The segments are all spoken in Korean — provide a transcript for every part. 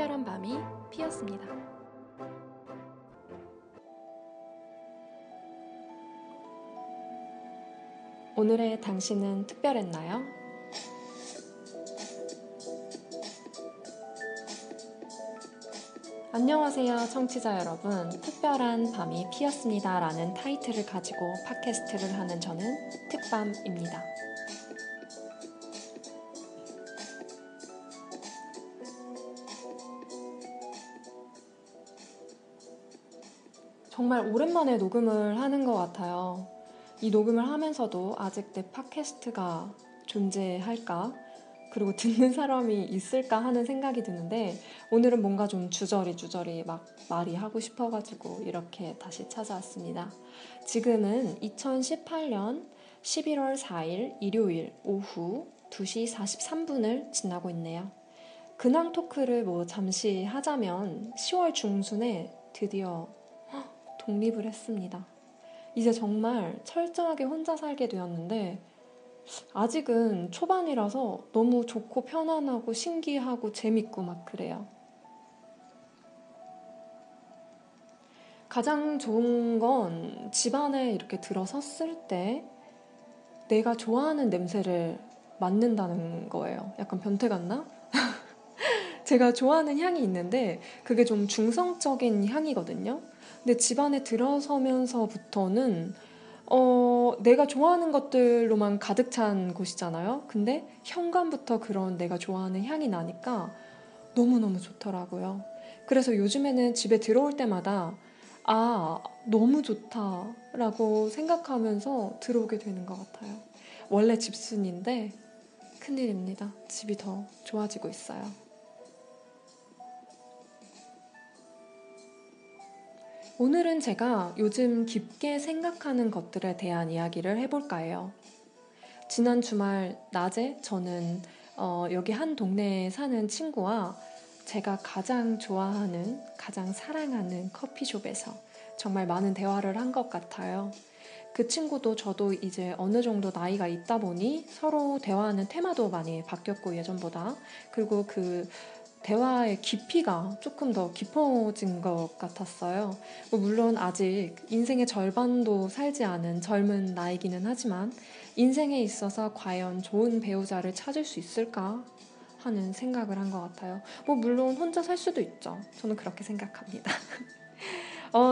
특별한 밤이 피었습니다. 오늘의 당신은 특별했나요? 안녕하세요, 청취자 여러분. 특별한 밤이 피었습니다 라는 타이틀을 가지고 팟캐스트를 하는 저는 특밤입니다. 정말 오랜만에 녹음을 하는 것 같아요. 이 녹음을 하면서도 아직 내 팟캐스트가 존재할까? 그리고 듣는 사람이 있을까 하는 생각이 드는데 오늘은 뭔가 좀 주저리 막 말이 하고 싶어가지고 이렇게 다시 찾아왔습니다. 지금은 2018년 11월 4일 일요일 오후 2시 43분을 지나고 있네요. 근황 토크를 잠시 하자면 10월 중순에 드디어 독립을 했습니다. 이제 정말 철저하게 혼자 살게 되었는데 아직은 초반이라서 너무 좋고 편안하고 신기하고 재밌고 막 그래요. 가장 좋은 건 집안에 이렇게 들어섰을 때 내가 좋아하는 냄새를 맡는다는 거예요. 약간 변태 같나? 제가 좋아하는 향이 있는데 그게 좀 중성적인 향이거든요. 근데 집 안에 들어서면서부터는 내가 좋아하는 것들로만 가득 찬 곳이잖아요. 근데 현관부터 그런 내가 좋아하는 향이 나니까 너무너무 좋더라고요. 그래서 요즘에는 집에 들어올 때마다 아, 너무 좋다라고 생각하면서 들어오게 되는 것 같아요. 원래 집순인데 큰일입니다. 집이 더 좋아지고 있어요. 오늘은 제가 요즘 깊게 생각하는 것들에 대한 이야기를 해볼까 해요. 지난 주말 낮에 저는 여기 한 동네에 사는 친구와 제가 가장 좋아하는, 가장 사랑하는 커피숍에서 정말 많은 대화를 한 것 같아요. 그 친구도 저도 이제 어느 정도 나이가 있다 보니 서로 대화하는 테마도 많이 바뀌었고 예전보다 그리고 그 대화의 깊이가 조금 더 깊어진 것 같았어요. 물론 아직 인생의 절반도 살지 않은 젊은 나이기는 하지만 인생에 있어서 과연 좋은 배우자를 찾을 수 있을까 하는 생각을 한 것 같아요. 물론 혼자 살 수도 있죠. 저는 그렇게 생각합니다.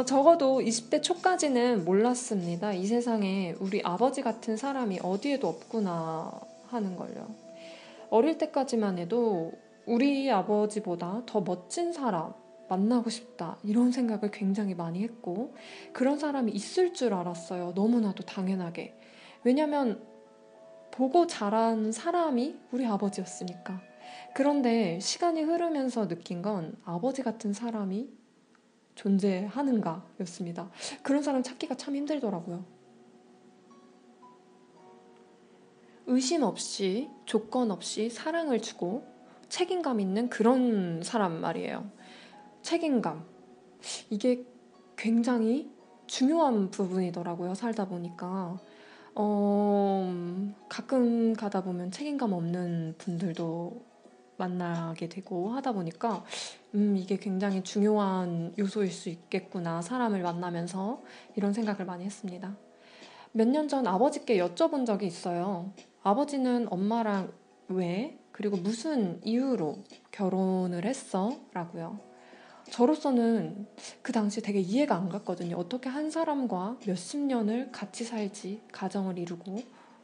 적어도 20대 초까지는 몰랐습니다. 이 세상에 우리 아버지 같은 사람이 어디에도 없구나 하는 걸요. 어릴 때까지만 해도 우리 아버지보다 더 멋진 사람 만나고 싶다 이런 생각을 굉장히 많이 했고 그런 사람이 있을 줄 알았어요. 너무나도 당연하게. 왜냐면 보고 자란 사람이 우리 아버지였으니까. 그런데 시간이 흐르면서 느낀 건 아버지 같은 사람이 존재하는가 였습니다. 그런 사람 찾기가 참 힘들더라고요. 의심 없이 조건 없이 사랑을 주고 책임감 있는 그런 사람 말이에요. 책임감. 이게 굉장히 중요한 부분이더라고요. 살다 보니까. 가끔 가다 보면 책임감 없는 분들도 만나게 되고 하다 보니까 이게 굉장히 중요한 요소일 수 있겠구나. 사람을 만나면서 이런 생각을 많이 했습니다. 몇 년 전 아버지께 여쭤본 적이 있어요. 아버지는 엄마랑 왜? 그리고 무슨 이유로 결혼을 했어? 라고요. 저로서는 그 당시 되게 이해가 안 갔거든요. 어떻게 한 사람과 몇십 년을 같이 살지, 가정을 이루고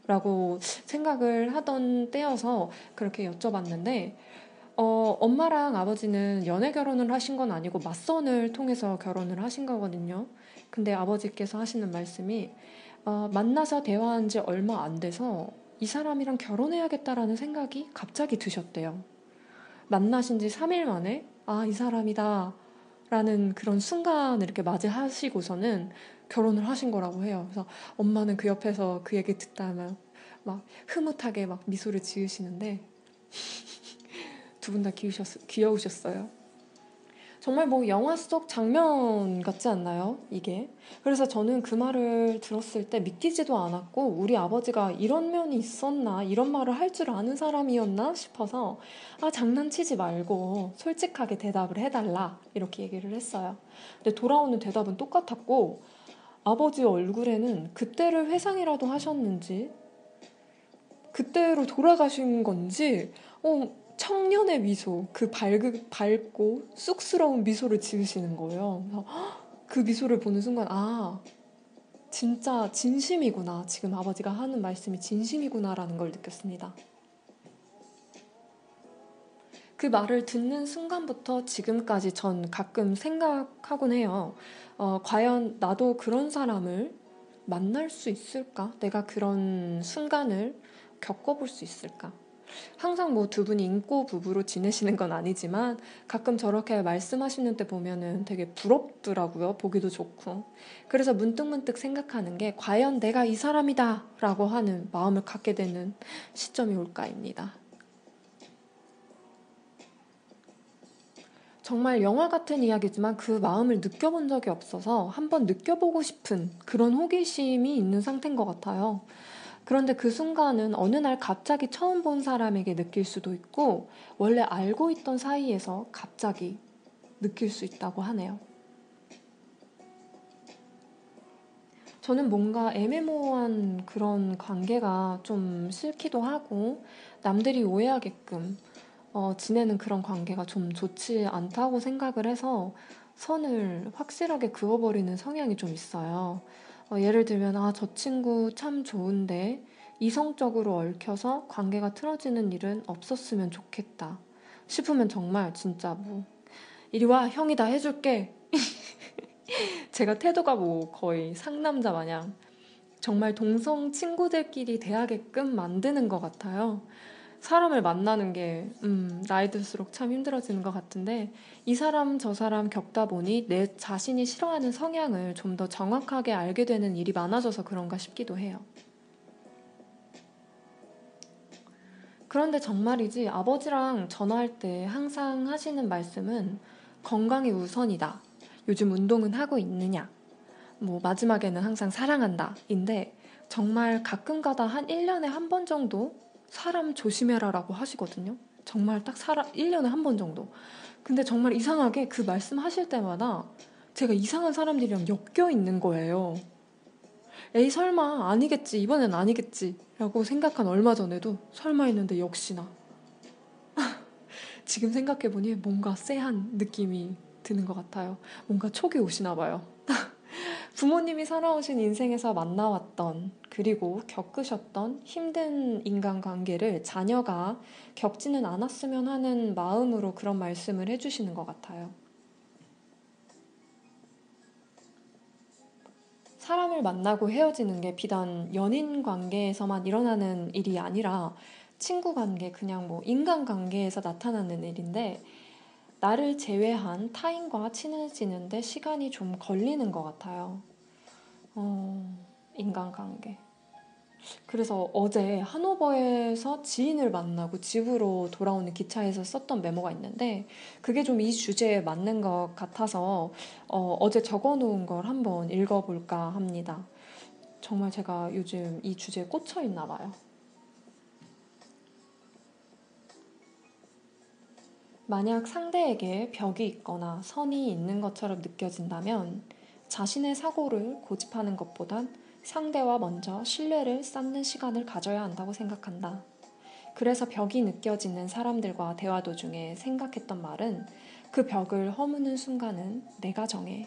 라고 생각을 하던 때여서 그렇게 여쭤봤는데 엄마랑 아버지는 연애 결혼을 하신 건 아니고 맞선을 통해서 결혼을 하신 거거든요. 근데 아버지께서 하시는 말씀이 만나서 대화한 지 얼마 안 돼서 이 사람이랑 결혼해야겠다라는 생각이 갑자기 드셨대요. 만나신 지 3일 만에 아, 이 사람이다 라는 그런 순간을 이렇게 맞이하시고서는 결혼을 하신 거라고 해요. 그래서 엄마는 그 옆에서 그 얘기 듣다면 막 흐뭇하게 막 미소를 지으시는데 두 분 다 귀여우셨어요. 정말 뭐 영화 속 장면 같지 않나요? 이게. 그래서 저는 그 말을 들었을 때 믿기지도 않았고 우리 아버지가 이런 면이 있었나, 이런 말을 할 줄 아는 사람이었나 싶어서 아, 장난치지 말고 솔직하게 대답을 해달라 이렇게 얘기를 했어요. 근데 돌아오는 대답은 똑같았고 아버지 얼굴에는 그때를 회상이라도 하셨는지 그때로 돌아가신 건지 청년의 미소, 그 밝고 쑥스러운 미소를 지으시는 거예요. 그래서 그 미소를 보는 순간 아, 진짜 진심이구나. 지금 아버지가 하는 말씀이 진심이구나라는 걸 느꼈습니다. 그 말을 듣는 순간부터 지금까지 전 가끔 생각하곤 해요. 과연 나도 그런 사람을 만날 수 있을까? 내가 그런 순간을 겪어볼 수 있을까? 항상 뭐 두 분이 인꼬 부부로 지내시는 건 아니지만 가끔 저렇게 말씀하시는 때 보면은 되게 부럽더라고요. 보기도 좋고. 그래서 문득문득 생각하는 게 과연 내가 이 사람이다 라고 하는 마음을 갖게 되는 시점이 올까입니다. 정말 영화 같은 이야기지만 그 마음을 느껴본 적이 없어서 한번 느껴보고 싶은 그런 호기심이 있는 상태인 것 같아요. 그런데 그 순간은 어느 날 갑자기 처음 본 사람에게 느낄 수도 있고 원래 알고 있던 사이에서 갑자기 느낄 수 있다고 하네요. 저는 뭔가 애매모호한 그런 관계가 좀 싫기도 하고 남들이 오해하게끔 지내는 그런 관계가 좀 좋지 않다고 생각을 해서 선을 확실하게 그어버리는 성향이 좀 있어요. 예를 들면 아, 저 친구 참 좋은데 이성적으로 얽혀서 관계가 틀어지는 일은 없었으면 좋겠다 싶으면 정말 진짜 뭐 이리 와 형이 다 해줄게 제가 태도가 뭐 거의 상남자 마냥 정말 동성 친구들끼리 대하게끔 만드는 것 같아요. 사람을 만나는 게 나이 들수록 참 힘들어지는 것 같은데 이 사람 저 사람 겪다 보니 내 자신이 싫어하는 성향을 좀 더 정확하게 알게 되는 일이 많아져서 그런가 싶기도 해요. 그런데 정말이지 아버지랑 전화할 때 항상 하시는 말씀은 건강이 우선이다. 요즘 운동은 하고 있느냐. 뭐 마지막에는 항상 사랑한다. 인데 정말 가끔가다 한 1년에 한 번 정도 사람 조심해라 라고 하시거든요. 정말 딱 1년에 한 번 정도. 근데 정말 이상하게 그 말씀하실 때마다 제가 이상한 사람들이랑 엮여 있는 거예요. 에이 설마 아니겠지 이번엔 아니겠지 라고 생각한 얼마 전에도 설마 했는데 역시나 지금 생각해보니 뭔가 쎄한 느낌이 드는 것 같아요. 뭔가 촉이 오시나 봐요. 부모님이 살아오신 인생에서 만나왔던 그리고 겪으셨던 힘든 인간관계를 자녀가 겪지는 않았으면 하는 마음으로 그런 말씀을 해주시는 것 같아요. 사람을 만나고 헤어지는 게 비단 연인 관계에서만 일어나는 일이 아니라 친구 관계, 그냥 뭐 인간 관계에서 나타나는 일인데 나를 제외한 타인과 친해지는데 시간이 좀 걸리는 것 같아요. 인간관계. 그래서 어제 하노버에서 지인을 만나고 집으로 돌아오는 기차에서 썼던 메모가 있는데 그게 좀 이 주제에 맞는 것 같아서 어제 적어놓은 걸 한번 읽어볼까 합니다. 정말 제가 요즘 이 주제에 꽂혀 있나 봐요. 만약 상대에게 벽이 있거나 선이 있는 것처럼 느껴진다면 자신의 사고를 고집하는 것보단 상대와 먼저 신뢰를 쌓는 시간을 가져야 한다고 생각한다. 그래서 벽이 느껴지는 사람들과 대화 도중에 생각했던 말은 그 벽을 허무는 순간은 내가 정해.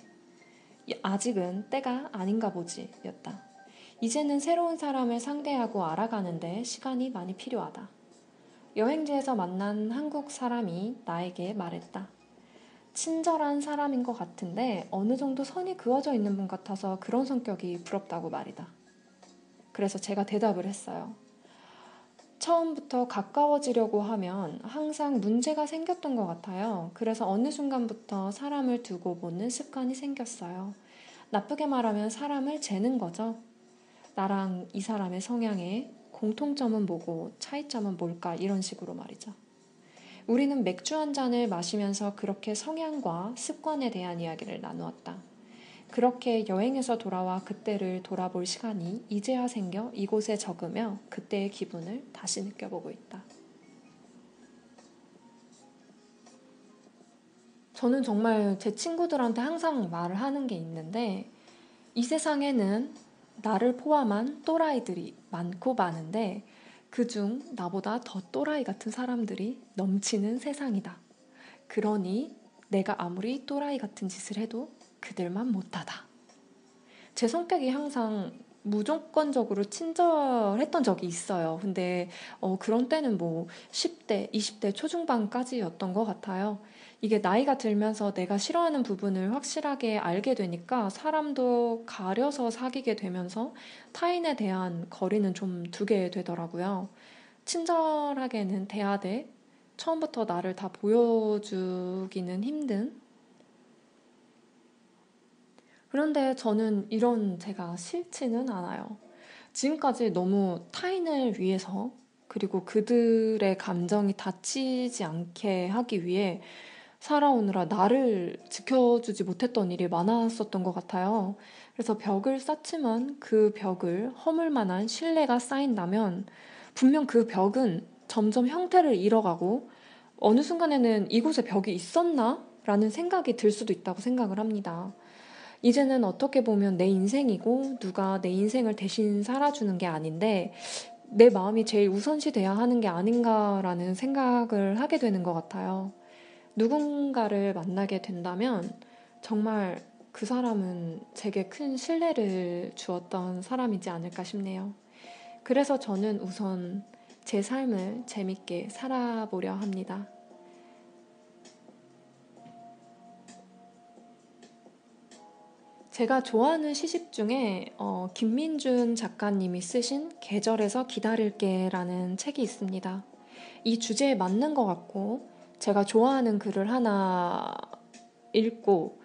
아직은 때가 아닌가 보지 였다. 이제는 새로운 사람을 상대하고 알아가는데 시간이 많이 필요하다. 여행지에서 만난 한국 사람이 나에게 말했다. 친절한 사람인 것 같은데 어느 정도 선이 그어져 있는 분 같아서 그런 성격이 부럽다고 말이다. 그래서 제가 대답을 했어요. 처음부터 가까워지려고 하면 항상 문제가 생겼던 것 같아요. 그래서 어느 순간부터 사람을 두고 보는 습관이 생겼어요. 나쁘게 말하면 사람을 재는 거죠. 나랑 이 사람의 성향에 공통점은 뭐고 차이점은 뭘까 이런 식으로 말이죠. 우리는 맥주 한 잔을 마시면서 그렇게 성향과 습관에 대한 이야기를 나누었다. 그렇게 여행에서 돌아와 그때를 돌아볼 시간이 이제야 생겨 이곳에 적으며 그때의 기분을 다시 느껴보고 있다. 저는 정말 제 친구들한테 항상 말을 하는 게 있는데, 이 세상에는 나를 포함한 또라이들이 많고 많은데 그중 나보다 더 또라이 같은 사람들이 넘치는 세상이다. 그러니 내가 아무리 또라이 같은 짓을 해도 그들만 못하다. 제 성격이 항상 무조건적으로 친절했던 적이 있어요. 근데 그런 때는 뭐 10대, 20대 초중반까지였던 것 같아요. 이게 나이가 들면서 내가 싫어하는 부분을 확실하게 알게 되니까 사람도 가려서 사귀게 되면서 타인에 대한 거리는 좀 두게 되더라고요. 친절하게는 대하되 처음부터 나를 다 보여주기는 힘든. 그런데 저는 이런 제가 싫지는 않아요. 지금까지 너무 타인을 위해서, 그리고 그들의 감정이 다치지 않게 하기 위해 살아오느라 나를 지켜주지 못했던 일이 많았었던 것 같아요. 그래서 벽을 쌓지만 그 벽을 허물 만한 신뢰가 쌓인다면 분명 그 벽은 점점 형태를 잃어가고 어느 순간에는 이곳에 벽이 있었나? 라는 생각이 들 수도 있다고 생각을 합니다. 이제는 어떻게 보면 내 인생이고 누가 내 인생을 대신 살아주는 게 아닌데 내 마음이 제일 우선시 돼야 하는 게 아닌가라는 생각을 하게 되는 것 같아요. 누군가를 만나게 된다면 정말 그 사람은 제게 큰 신뢰를 주었던 사람이지 않을까 싶네요. 그래서 저는 우선 제 삶을 재밌게 살아보려 합니다. 제가 좋아하는 시집 중에 김민준 작가님이 쓰신 계절에서 기다릴게 라는 책이 있습니다. 이 주제에 맞는 것 같고 제가 좋아하는 글을 하나 읽고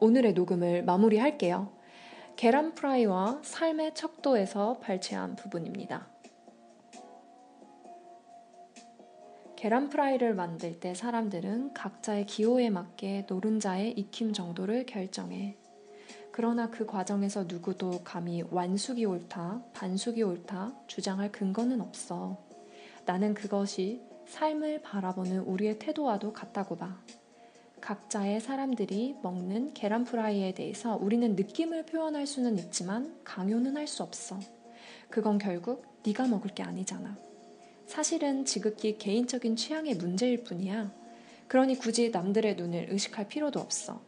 오늘의 녹음을 마무리할게요. 계란 프라이와 삶의 척도에서 발췌한 부분입니다. 계란 프라이를 만들 때 사람들은 각자의 기호에 맞게 노른자의 익힘 정도를 결정해. 그러나 그 과정에서 누구도 감히 완숙이 옳다, 반숙이 옳다 주장할 근거는 없어. 나는 그것이 삶을 바라보는 우리의 태도와도 같다고 봐. 각자의 사람들이 먹는 계란 프라이에 대해서 우리는 느낌을 표현할 수는 있지만 강요는 할 수 없어. 그건 결국 네가 먹을 게 아니잖아. 사실은 지극히 개인적인 취향의 문제일 뿐이야. 그러니 굳이 남들의 눈을 의식할 필요도 없어.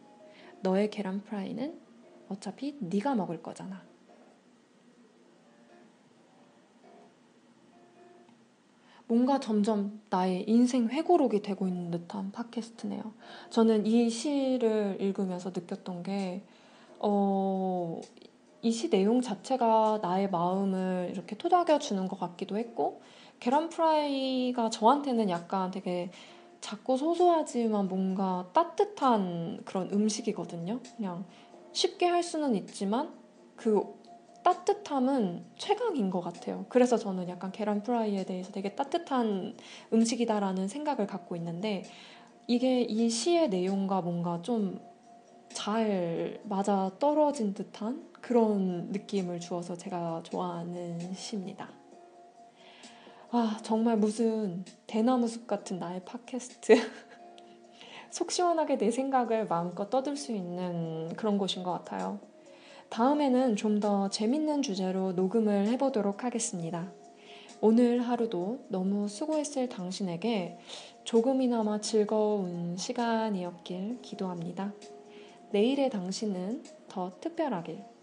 너의 계란 프라이는 어차피 네가 먹을 거잖아. 뭔가 점점 나의 인생 회고록이 되고 있는 듯한 팟캐스트네요. 저는 이 시를 읽으면서 느꼈던 게 이 시 내용 자체가 나의 마음을 이렇게 토닥여주는 것 같기도 했고, 계란 프라이가 저한테는 약간 되게 작고 소소하지만 뭔가 따뜻한 그런 음식이거든요. 그냥 쉽게 할 수는 있지만 그 따뜻함은 최강인 것 같아요. 그래서 저는 약간 계란 프라이에 대해서 되게 따뜻한 음식이다라는 생각을 갖고 있는데, 이게 이 시의 내용과 뭔가 좀 잘 맞아 떨어진 듯한 그런 느낌을 주어서 제가 좋아하는 시입니다. 아, 정말 무슨 대나무 숲 같은 나의 팟캐스트. 속 시원하게 내 생각을 마음껏 떠들 수 있는 그런 곳인 것 같아요. 다음에는 좀 더 재밌는 주제로 녹음을 해보도록 하겠습니다. 오늘 하루도 너무 수고했을 당신에게 조금이나마 즐거운 시간이었길 기도합니다. 내일의 당신은 더 특별하길.